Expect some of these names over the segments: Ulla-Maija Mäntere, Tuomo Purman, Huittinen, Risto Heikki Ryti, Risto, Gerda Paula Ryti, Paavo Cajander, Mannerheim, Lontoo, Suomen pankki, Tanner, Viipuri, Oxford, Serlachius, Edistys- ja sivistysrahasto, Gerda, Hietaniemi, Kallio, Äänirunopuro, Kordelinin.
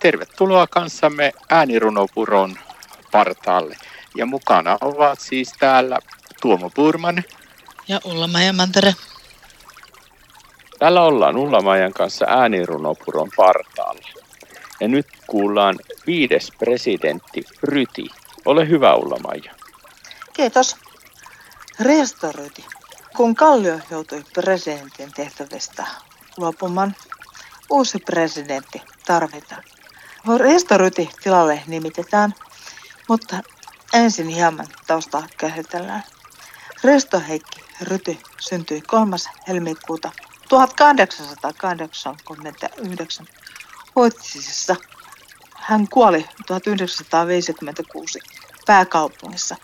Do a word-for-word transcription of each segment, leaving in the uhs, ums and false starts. Tervetuloa kanssamme Äänirunopuron partaalle. Ja mukana ovat siis täällä Tuomo Purman ja Ulla-Maija Mäntere. Täällä ollaan Ulla-Maijan kanssa Äänirunopuron partaalla. Ja nyt kuullaan viides presidentti Ryti. Ole hyvä, Ulla-Maija. Kiitos. Risto Ryti. Kun Kallio joutui presidentin tehtävistä luopumaan, uusi presidentti tarvitaan. Risto Ryti tilalle nimitetään, mutta ensin hieman taustaa käsitellään. Risto Heikki Ryti syntyi kolmas helmikuuta tuhatkahdeksansataakahdeksankymmentäyhdeksän Huittisissa. Hän kuoli tuhatyhdeksänsataaviisikymmentäkuusi pääkaupungissa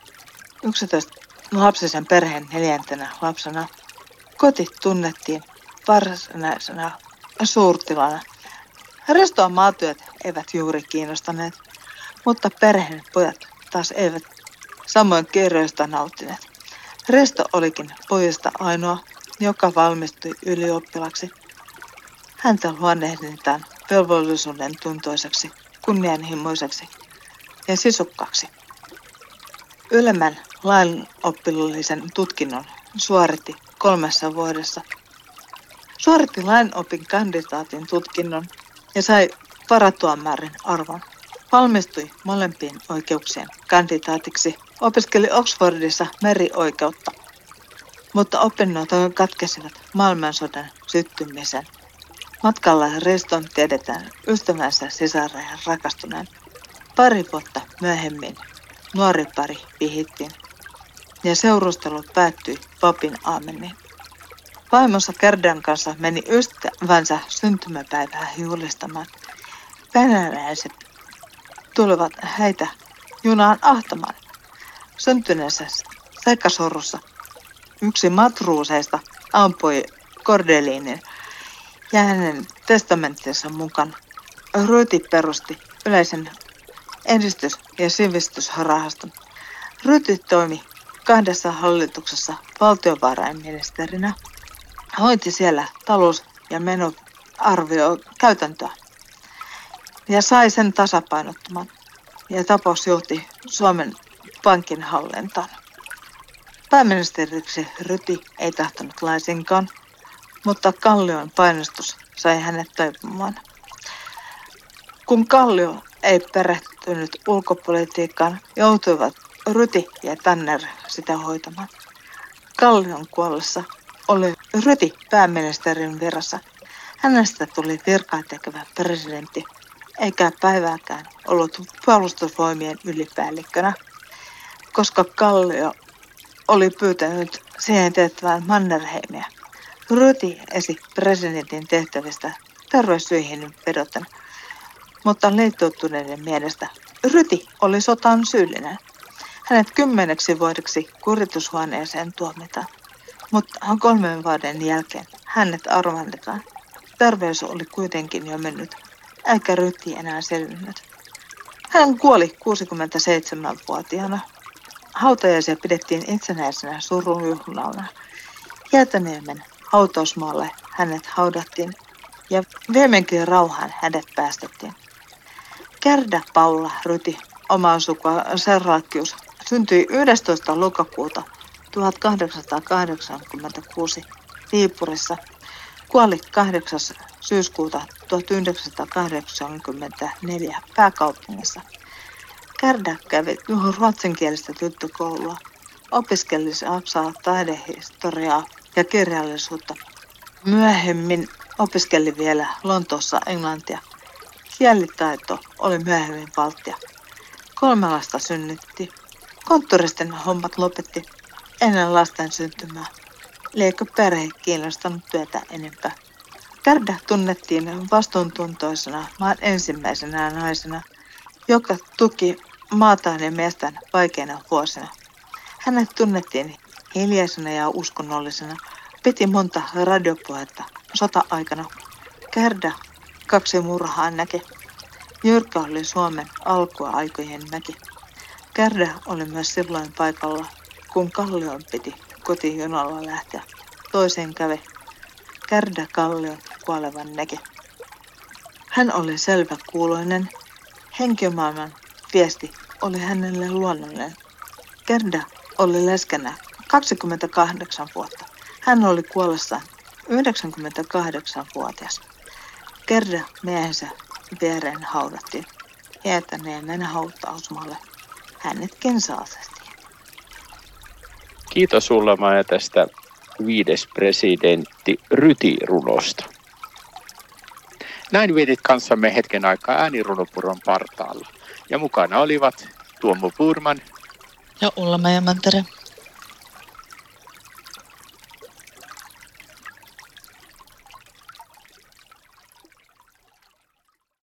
yksitoista lapsisen perheen neljäntenä lapsena. Koti tunnettiin varsinaisena suurtilana. Ristoa maatyöt eivät juuri kiinnostaneet, mutta perheen pojat taas eivät samoin kirjoista nauttineet. Risto olikin pojista ainoa, joka valmistui ylioppilaksi. Häntä luonnehdintaan velvollisuuden tuntoiseksi, kunnianhimoiseksi ja sisukkaaksi. Ylemmän lainoppilollisen tutkinnon suoritti kolmessa vuodessa. Suoritti lainopin kandidaatin tutkinnon ja sai varatuomarin arvon. Valmistui molempiin oikeuksien kandidaatiksi. Opiskeli Oxfordissa merioikeutta, mutta opinnot katkesivat maailmansodan syttymisen. Matkalla Riston tiedetään ystävänsä sisareen rakastuneen. Pari vuotta myöhemmin nuori pari vihittiin ja seurustelu päättyi papin aameniin. Vaimonsa Gerdan kanssa meni ystävänsä syntymäpäivää juhlistamaan. Venäläiset tulevat heitä junaan ahtamaan. Syntyneessä sekasorussa yksi matruuseista ampui Kordelinin ja hänen testamenttinsa mukaan Ryti perusti yleisen edistys- ja sivistysrahaston. Ryti toimi kahdessa hallituksessa valtiovarainministerinä. Hoiti siellä talous- ja menoarviokäytäntöä ja sai sen tasapainottoman. Ja tapaus johti Suomen pankin hallintaan. Pääministeriksi Ryti ei tahtonut laisinkaan, mutta Kallion painostus sai hänet toipumaan. Kun Kallio ei perehtynyt ulkopolitiikkaan, joutuivat Ryti ja Tanner sitä hoitamaan. Kallion kuollessa oli Ryti pääministerin virassa. Hänestä tuli virkaa tekevä presidentti, eikä päivääkään ollut puolustusvoimien ylipäällikkönä, koska Kallio oli pyytänyt siihen tehtävään Mannerheimia. Ryti esi presidentin tehtävistä terveyssyihin vedoten, mutta liittoutuneiden mielestä Ryti oli sotaan syyllinen. Hänet kymmeneksi vuodeksi kuritushuoneeseen tuomitaan, mutta kolmen vuoden jälkeen hänet arvannetaan. Terveys oli kuitenkin jo mennyt, eikä Ryti enää selvinnyt. Hän kuoli kuusikymmentäseitsemänvuotiaana. Hautajaisia pidettiin itsenäisenä surujuhlana. Hietaniemen hautausmaalle hänet haudattiin ja Viemenkin rauhaan hänet päästettiin. Gerda Paula Ryti, omaa sukua Serlachius, syntyi yhdestoista lokakuuta tuhatkahdeksansataakahdeksankymmentäkuusi Viipurissa. Kuoli kahdeksas syyskuuta tuhatyhdeksänsataakahdeksankymmentäneljä pääkaupungissa. Gerda kävi ruotsinkielistä tyttökoulua, opiskeli saksaa, taidehistoriaa ja kirjallisuutta. Myöhemmin opiskeli vielä Lontoossa englantia. Kielitaito oli myöhemmin valttia. Kolme lasta synnytti. Konttoristin hommat lopetti ennen lasten syntymää. Liekö perhe kiinnostanut työtä enempää. Gerda tunnettiin vastuuntuntoisena maan ensimmäisenä naisena, joka tuki maataan ja miestään vaikeina vuosina. Hänet tunnettiin hiljaisena ja uskonnollisena. Piti monta radiopuhetta sota-aikana. Gerda kaksi murhaa näki. Jyrkkä oli Suomen alkuaikojen näki. Gerda oli myös silloin paikalla, kun Kallion piti kotijunalla lähteä. Toisen kävi. Gerda Kallion kuolevan näki. Hän oli selväkuuloinen. Henkimaailman viesti oli hänelle luonnollinen. Gerda oli leskenä kaksikymmentäkahdeksan vuotta. Hän oli kuollessaan yhdeksänkymmentäkahdeksanvuotias. Gerda miehensä viereen haudattiin. Hietaniemen hautausmaalle hänetkin saastettiin. Kiitos Ulla-Maija tästä viides presidentti Ryti-runosta. Näin vietit kanssamme hetken aikaa Äänirunopuron partaalla. Ja mukana olivat Tuomo Purman ja Ulla-Maija Mäntere.